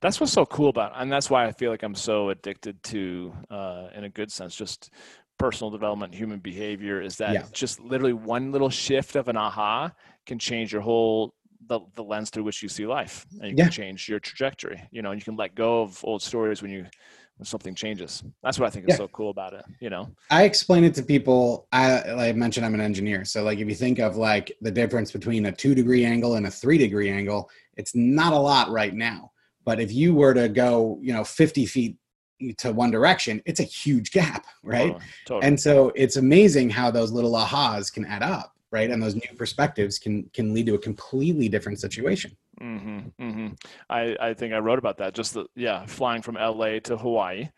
That's what's so cool about it. And that's why I feel like I'm so addicted to, uh, in a good sense, just personal development, human behavior, is that yeah. just literally one little shift of an aha can change your whole, the, the lens through which you see life. And you yeah. can change your trajectory. You know, and you can let go of old stories when you, when something changes. That's what I think is yeah. so cool about it. You know, I explain it to people. I, like I mentioned, I'm an engineer. So like, if you think of like the difference between a two degree angle and a three degree angle, it's not a lot right now. But if you were to go, you know, fifty feet to one direction, it's a huge gap, right? Totally, totally. And so it's amazing how those little ahas can add up, right? And those new perspectives can can lead to a completely different situation. Mm-hmm, mm-hmm. I, I think I wrote about that. Just the, yeah, flying from L A to Hawaii,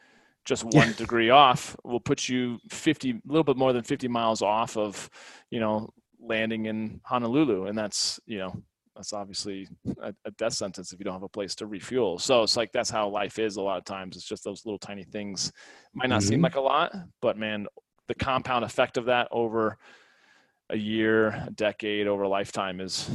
just one yeah. degree off will put you fifty, a little bit more than fifty miles off of, you know, landing in Honolulu, and that's, you know. That's obviously a, a death sentence if you don't have a place to refuel. So it's like, that's how life is a lot of times. It's just those little tiny things might not mm-hmm. seem like a lot, but man, the compound effect of that over a year, a decade, over a lifetime is,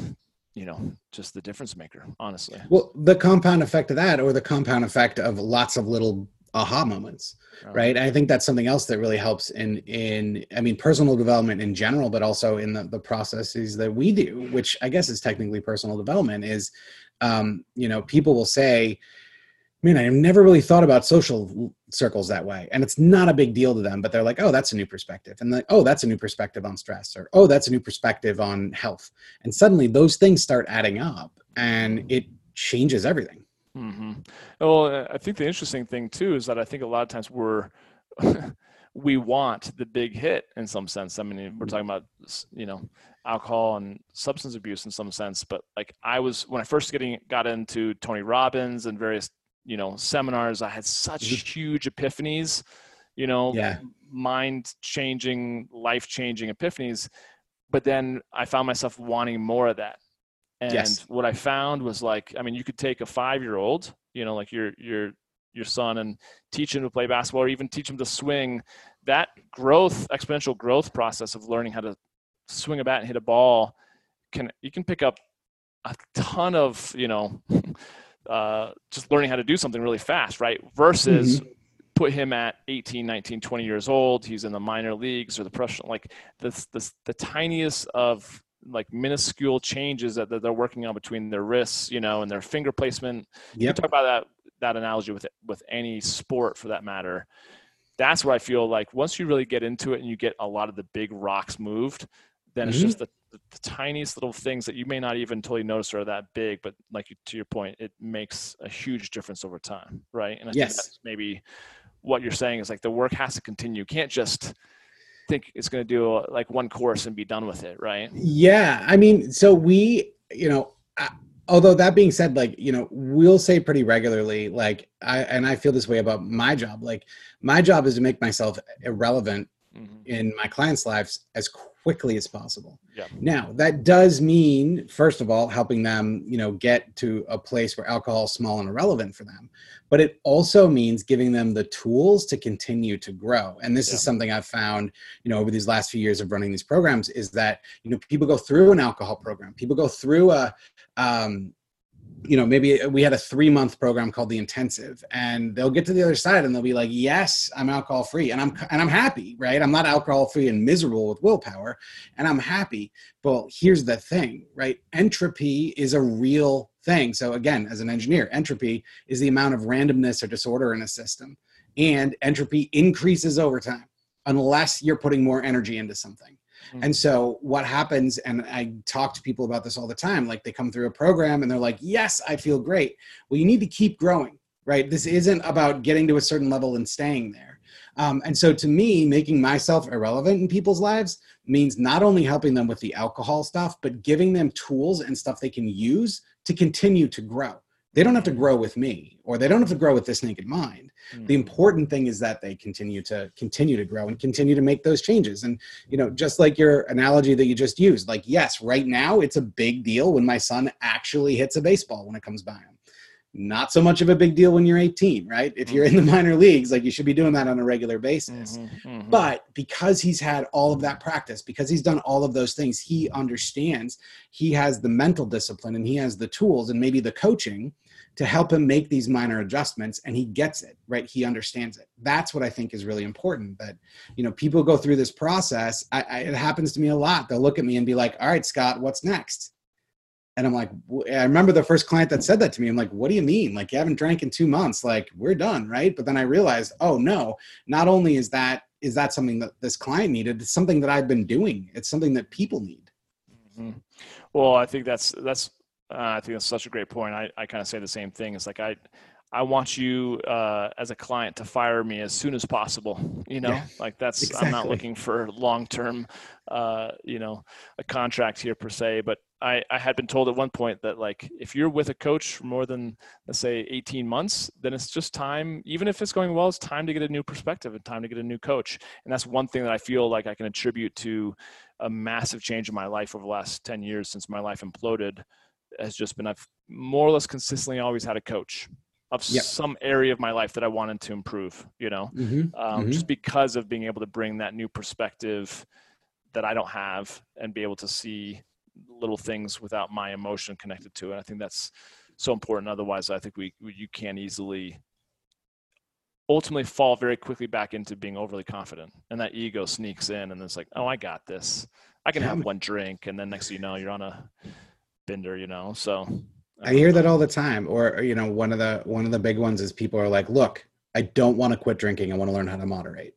you know, just the difference maker, honestly. Well, the compound effect of that or the compound effect of lots of little aha moments, oh. right? And I think that's something else that really helps in, in I mean, personal development in general, but also in the, the processes that we do, which I guess is technically personal development is, um, you know, people will say, man, I've never really thought about social circles that way. And it's not a big deal to them, but they're like, oh, that's a new perspective. And like, oh, that's a new perspective on stress, or, oh, that's a new perspective on health. And suddenly those things start adding up and it changes everything. Mm-hmm. Well, I think the interesting thing too is that I think a lot of times we're we want the big hit in some sense. I mean, we're talking about, you know, alcohol and substance abuse in some sense, but like I was when I first getting got into Tony Robbins and various, you know, seminars, I had such huge epiphanies, you know, yeah. mind-changing, life-changing epiphanies, but then I found myself wanting more of that. And yes. what I found was like, I mean, you could take a five-year-old, you know, like your, your, your son, and teach him to play basketball, or even teach him to swing. That growth, exponential growth process of learning how to swing a bat and hit a ball, can, you can pick up a ton of, you know, uh, just learning how to do something really fast, right? Versus mm-hmm. put him at eighteen, nineteen, twenty years old. He's in the minor leagues or the professional, like this, this, the tiniest of like minuscule changes that, that they're working on between their wrists, you know, and their finger placement. Yep. You talk about that, that analogy with, with any sport for that matter. That's where I feel like once you really get into it and you get a lot of the big rocks moved, then mm-hmm. it's just the, the, the tiniest little things that you may not even totally notice are that big, but like you, to your point, it makes a huge difference over time. Right. And I yes. think that's maybe what you're saying is like the work has to continue. You can't just think it's going to do like one course and be done with it. Right. Yeah. I mean, so we, you know, I, although that being said, like, you know, we'll say pretty regularly, like, I, and I feel this way about my job. Like my job is to make myself irrelevant mm-hmm. in my clients' lives as quickly as possible. Yeah. Now that does mean, first of all, helping them, you know, get to a place where alcohol is small and irrelevant for them, but it also means giving them the tools to continue to grow. And this yeah. is something I've found, you know, over these last few years of running these programs is that, you know, people go through an alcohol program, people go through a, um, you know, maybe we had a three month program called the intensive, and they'll get to the other side and they'll be like, yes, I'm alcohol free. And I'm, and I'm happy, right? I'm not alcohol free and miserable with willpower, and I'm happy. But here's the thing, right? Entropy is a real thing. So again, as an engineer, entropy is the amount of randomness or disorder in a system, and entropy increases over time unless you're putting more energy into something. And so what happens, and I talk to people about this all the time, like they come through a program and they're like, yes, I feel great. Well, you need to keep growing, right? This isn't about getting to a certain level and staying there. Um, and so to me, making myself irrelevant in people's lives means not only helping them with the alcohol stuff, but giving them tools and stuff they can use to continue to grow. They don't have to grow with me, or they don't have to grow with This Naked Mind. Mm. The important thing is that they continue to continue to grow and continue to make those changes. And, you know, just like your analogy that you just used, like, yes, right now it's a big deal when my son actually hits a baseball when it comes by him. Not so much of a big deal when you're eighteen, right? If you're in the minor leagues, like you should be doing that on a regular basis. Mm-hmm, mm-hmm. But because he's had all of that practice, because he's done all of those things, he understands, he has the mental discipline, and he has the tools and maybe the coaching to help him make these minor adjustments, and he gets it, right? He understands it. That's what I think is really important, that, you know, people go through this process. I, I, it happens to me a lot. They'll look at me and be like, all right, Scott, what's next? And I'm like, I remember the first client that said that to me. I'm like, what do you mean? Like, you haven't drank in two months. Like, we're done, right? But then I realized, oh no, not only is that, is that something that this client needed, it's something that I've been doing. It's something that people need. Mm-hmm. Well, I think that's, that's, uh, I think that's such a great point. I, I kind of say the same thing. It's like, I, I want you uh, as a client to fire me as soon as possible, you know, yeah, like that's, exactly. I'm not looking for long-term, uh, you know, a contract here per se, but I, I had been told at one point that like, if you're with a coach for more than, let's say eighteen months, then it's just time, even if it's going well, it's time to get a new perspective and time to get a new coach. And that's one thing that I feel like I can attribute to a massive change in my life over the last ten years since my life imploded, has just been, I've more or less consistently always had a coach of yep. some area of my life that I wanted to improve, you know, mm-hmm. Um, mm-hmm. just because of being able to bring that new perspective that I don't have and be able to see little things without my emotion connected to it. I think that's so important. Otherwise, I think we, we you can easily ultimately fall very quickly back into being overly confident, and that ego sneaks in and it's like, oh, I got this. I can have one drink. And then next thing you know, you're on a bender, you know? So I hear that all the time. Or, you know, one of the, one of the big ones is people are like, look, I don't want to quit drinking. I want to learn how to moderate.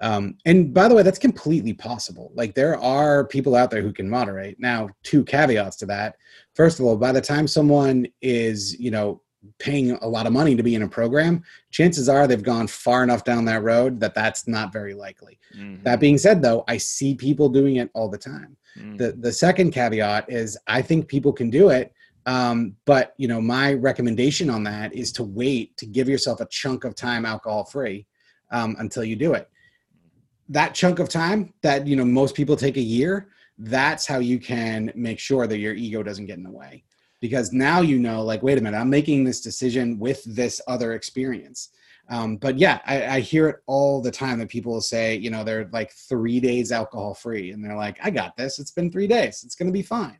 Um, and by the way, that's completely possible. Like there are people out there who can moderate. Now, two caveats to that. First of all, by the time someone is, you know, paying a lot of money to be in a program, chances are they've gone far enough down that road that that's not very likely. Mm-hmm. That being said, though, I see people doing it all the time. Mm-hmm. The, the second caveat is I think people can do it. Um, but you know, my recommendation on that is to wait, to give yourself a chunk of time alcohol free, um, until you do it. That chunk of time that, you know, most people take a year, that's how you can make sure that your ego doesn't get in the way. Because now you know, like, wait a minute, I'm making this decision with this other experience. Um, but yeah, I, I hear it all the time that people say, you know, they're like three days alcohol free and they're like, I got this. It's been three days. It's going to be fine.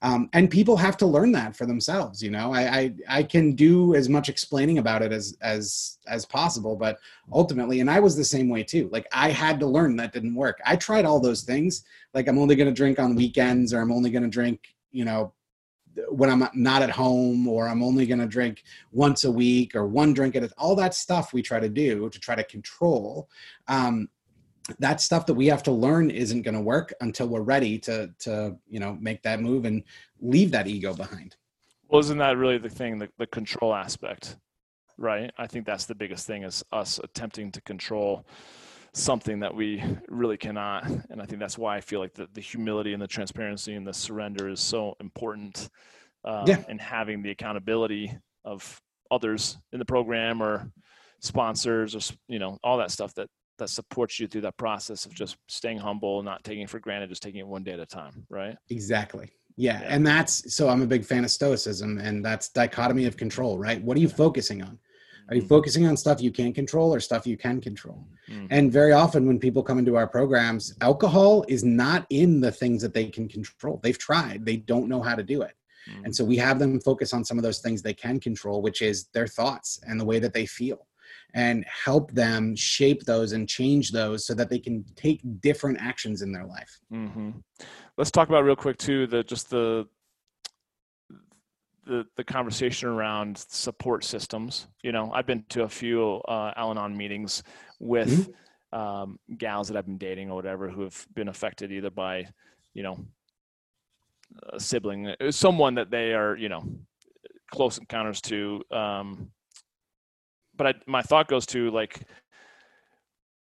Um, and people have to learn that for themselves. You know, I, I, I can do as much explaining about it as, as, as possible, but ultimately, and I was the same way too. Like I had to learn that didn't work. I tried all those things. Like I'm only going to drink on weekends, or I'm only going to drink, you know, when I'm not at home, or I'm only going to drink once a week, or one drink at a, all that stuff we try to do to try to control. Um, that stuff that we have to learn isn't going to work until we're ready to, to, you know, make that move and leave that ego behind. Well, isn't that really the thing, the, the control aspect, right? I think that's the biggest thing, is us attempting to control something that we really cannot. And I think that's why I feel like the, the humility and the transparency and the surrender is so important, um, yeah. and having the accountability of others in the program or sponsors, or, you know, all that stuff that, that supports you through that process of just staying humble, not taking it for granted, just taking it one day at a time. Right. Exactly. Yeah. yeah. And that's, so I'm a big fan of stoicism, and that's dichotomy of control, right? What are you focusing on? Are you focusing on stuff you can't control or stuff you can control? Mm-hmm. And very often when people come into our programs, alcohol is not in the things that they can control. They've tried, they don't know how to do it. Mm-hmm. And so we have them focus on some of those things they can control, which is their thoughts and the way that they feel, and help them shape those and change those so that they can take different actions in their life. Mm-hmm. Let's talk about real quick too, the, just the, The, the conversation around support systems. You know, I've been to a few uh, Al-Anon meetings with mm-hmm. um, gals that I've been dating or whatever, who have been affected either by, you know, a sibling, someone that they are, you know, close encounters to. Um, but I, my thought goes to like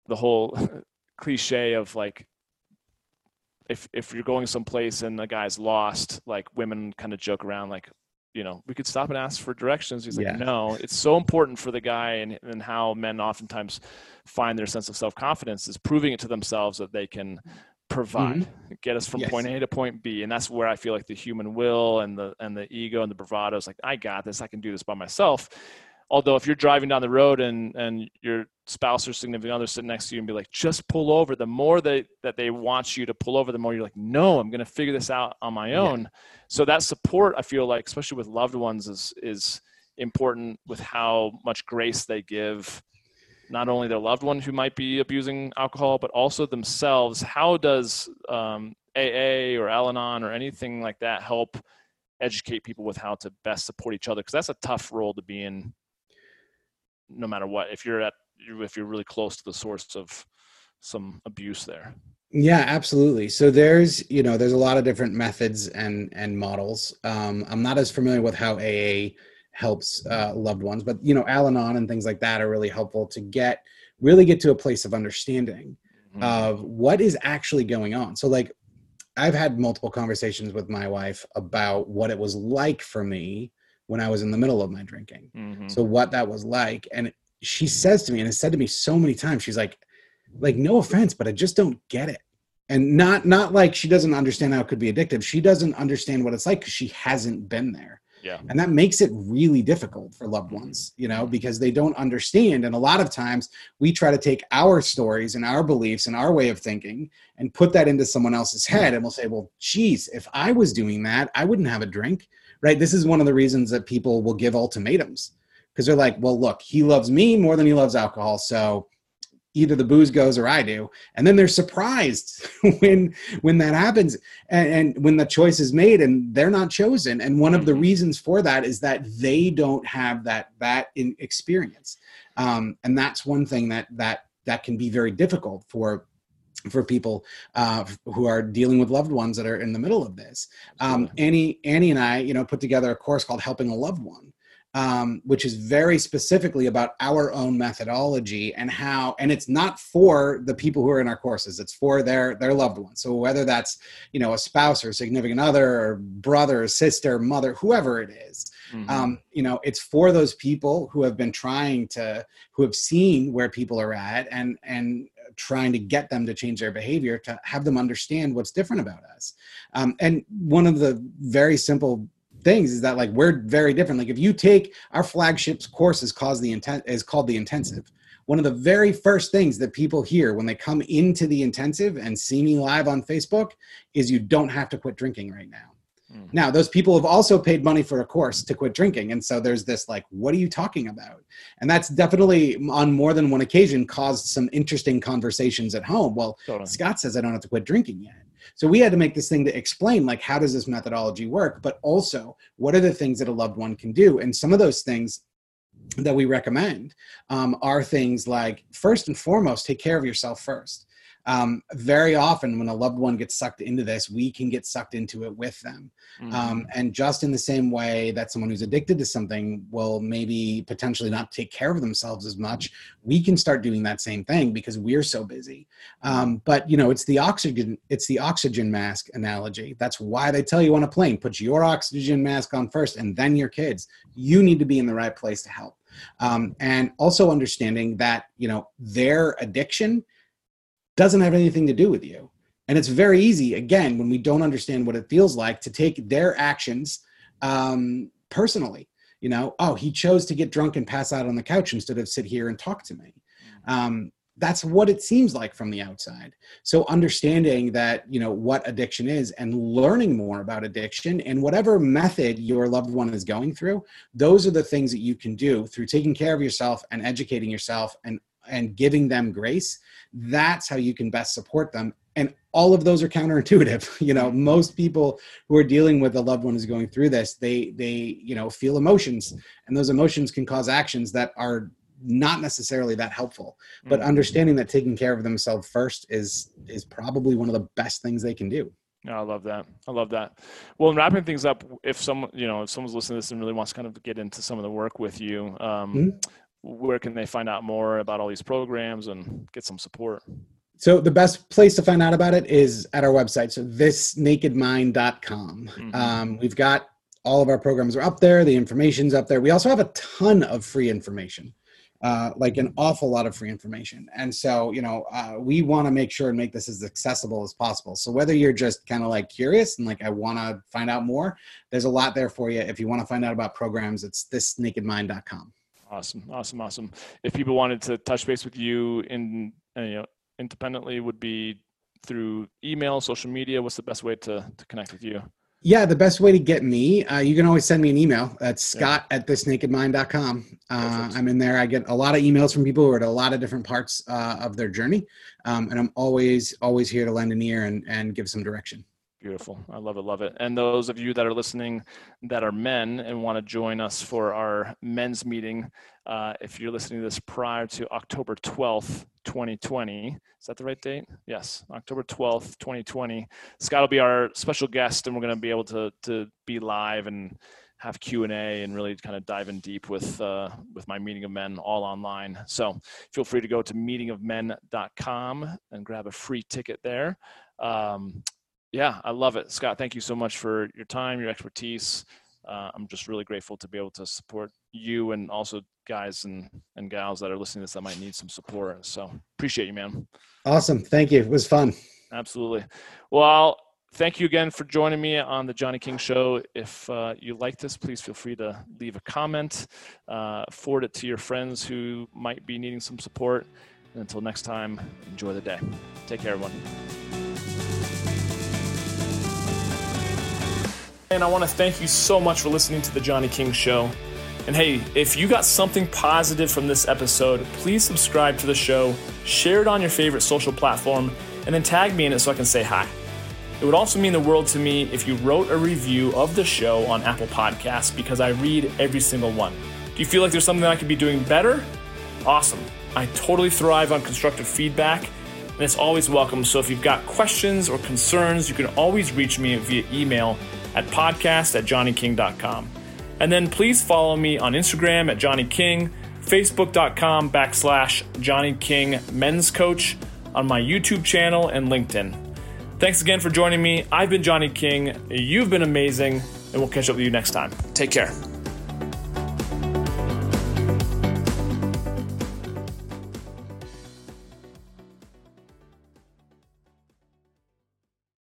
the whole cliche of like, if if you're going someplace and the guy's lost, like women kind of joke around like, you know, we could stop and ask for directions. He's like, yeah. no, it's so important for the guy. And, and how men oftentimes find their sense of self-confidence is proving it to themselves that they can provide, mm-hmm. get us from yes. point A to point B. And that's where I feel like the human will and the, and the ego and the bravado is like, I got this, I can do this by myself. Although if you're driving down the road and, and your spouse or significant other sitting next to you and be like, just pull over, the more they, that they want you to pull over, the more you're like, no, I'm going to figure this out on my own. Yeah. So that support, I feel like, especially with loved ones, is, is important with how much grace they give, not only their loved one who might be abusing alcohol, but also themselves. How does um, A A or Al-Anon or anything like that help educate people with how to best support each other? Because that's a tough role to be in. No matter what, if you're at, if you're really close to the source of some abuse there. Yeah, absolutely. So there's, you know, there's a lot of different methods and, and models. Um, I'm not as familiar with how A A helps uh, loved ones, but you know, Al-Anon and things like that are really helpful to get, really get to a place of understanding mm-hmm. of what is actually going on. So like I've had multiple conversations with my wife about what it was like for me when I was in the middle of my drinking. Mm-hmm. So what that was like. And she says to me, and has said to me so many times, she's like, like, no offense, but I just don't get it. And not, not like she doesn't understand how it could be addictive. She doesn't understand what it's like because she hasn't been there. Yeah. And that makes it really difficult for loved ones, you know, because they don't understand. And a lot of times we try to take our stories and our beliefs and our way of thinking and put that into someone else's head. And we'll say, well, geez, if I was doing that, I wouldn't have a drink. Right? This is one of the reasons that people will give ultimatums, because they're like, well, look, he loves me more than he loves alcohol. So either the booze goes or I do. And then they're surprised when, when that happens and, and when the choice is made and they're not chosen. And one of the reasons for that is that they don't have that, that in experience. Um, and that's one thing that, that, that can be very difficult for for people uh, who are dealing with loved ones that are in the middle of this. Um, Annie, Annie and I, you know, put together a course called Helping a Loved One, um, which is very specifically about our own methodology and how, and it's not for the people who are in our courses, it's for their, their loved ones. So whether that's, you know, a spouse or significant other or brother or sister, mother, whoever it is, mm-hmm. um, you know, it's for those people who have been trying to, who have seen where people are at and, and, trying to get them to change their behavior, to have them understand what's different about us. Um, and one of the very simple things is that, like, we're very different. Like, if you take our flagship's course is called the intent is called the intensive. One of the very first things that people hear when they come into the intensive and see me live on Facebook is, you don't have to quit drinking right now. Mm. Now, those people have also paid money for a course to quit drinking. And so there's this, like, what are you talking about? And that's definitely, on more than one occasion, caused some interesting conversations at home. Well, totally. Scott says I don't have to quit drinking yet. So we had to make this thing to explain, like, how does this methodology work? But also, what are the things that a loved one can do? And some of those things that we recommend um, are things like, first and foremost, take care of yourself first. Um, very often when a loved one gets sucked into this, we can get sucked into it with them. Mm-hmm. Um, and just in the same way that someone who's addicted to something will maybe potentially not take care of themselves as much, we can start doing that same thing because we're so busy. Um, but you know, it's the oxygen, it's the oxygen mask analogy. That's why they tell you on a plane, put your oxygen mask on first and then your kids. You need to be in the right place to help. Um, and also understanding that, you know, their addiction doesn't have anything to do with you. And it's very easy, again, when we don't understand what it feels like, to take their actions um, personally. You know, oh, he chose to get drunk and pass out on the couch instead of sit here and talk to me. Um, that's what it seems like from the outside. So understanding that, you know, what addiction is and learning more about addiction, and whatever method your loved one is going through, those are the things that you can do through taking care of yourself and educating yourself and and giving them grace. That's how you can best support them. And all of those are counterintuitive. You know, most people who are dealing with a loved one who's going through this, they, they, you know, feel emotions, and those emotions can cause actions that are not necessarily that helpful, but understanding that taking care of themselves first is, is probably one of the best things they can do. I love that. I love that. Well, in wrapping things up, if someone, you know, if someone's listening to this and really wants to kind of get into some of the work with you, um, mm-hmm. where can they find out more about all these programs and get some support? So the best place to find out about it is at our website. So this naked mind dot com. Mm-hmm. Um, we've got all of our programs are up there. The information's up there. We also have a ton of free information, uh, like an awful lot of free information. And so, you know, uh, we want to make sure and make this as accessible as possible. So whether you're just kind of like curious and like, I want to find out more, there's a lot there for you. If you want to find out about programs, it's this naked mind dot com. Awesome. Awesome. Awesome. If people wanted to touch base with you in, you know, independently, would be through email, social media. What's the best way to, to connect with you? Yeah. The best way to get me, uh, you can always send me an email. That's Scott yeah. at this naked mind dot com. Uh, I'm in there. I get a lot of emails from people who are at a lot of different parts uh, of their journey. Um, and I'm always, always here to lend an ear and, and give some direction. Beautiful. I love it. Love it. And those of you that are listening that are men and want to join us for our men's meeting, uh, if you're listening to this prior to October twelfth, twenty twenty, is that the right date? Yes. October twelfth, twenty twenty. Scott will be our special guest, and we're going to be able to, to be live and have Q and A and really kind of dive in deep with, uh, with my Meeting of Men all online. So feel free to go to meeting of men dot com and grab a free ticket there. Um, Yeah, I love it. Scott, thank you so much for your time, your expertise. Uh, I'm just really grateful to be able to support you, and also guys and, and gals that are listening to this that might need some support. So appreciate you, man. Awesome. Thank you. It was fun. Absolutely. Well, thank you again for joining me on The Johnny King Show. If uh, you like this, please feel free to leave a comment, uh, forward it to your friends who might be needing some support. And until next time, enjoy the day. Take care, everyone. And I want to thank you so much for listening to The Johnny King Show. And hey, if you got something positive from this episode, please subscribe to the show, share it on your favorite social platform, and then tag me in it so I can say hi. It would also mean the world to me if you wrote a review of the show on Apple Podcasts, because I read every single one. Do you feel like there's something I could be doing better? Awesome. I totally thrive on constructive feedback, and it's always welcome. So if you've got questions or concerns, you can always reach me via email at podcast at johnny king dot com. And then please follow me on Instagram at Johnny King, facebook dot com backslash Johnny King Men's Coach, on my YouTube channel and LinkedIn. Thanks again for joining me. I've been Johnny King. You've been amazing, and we'll catch up with you next time. Take care.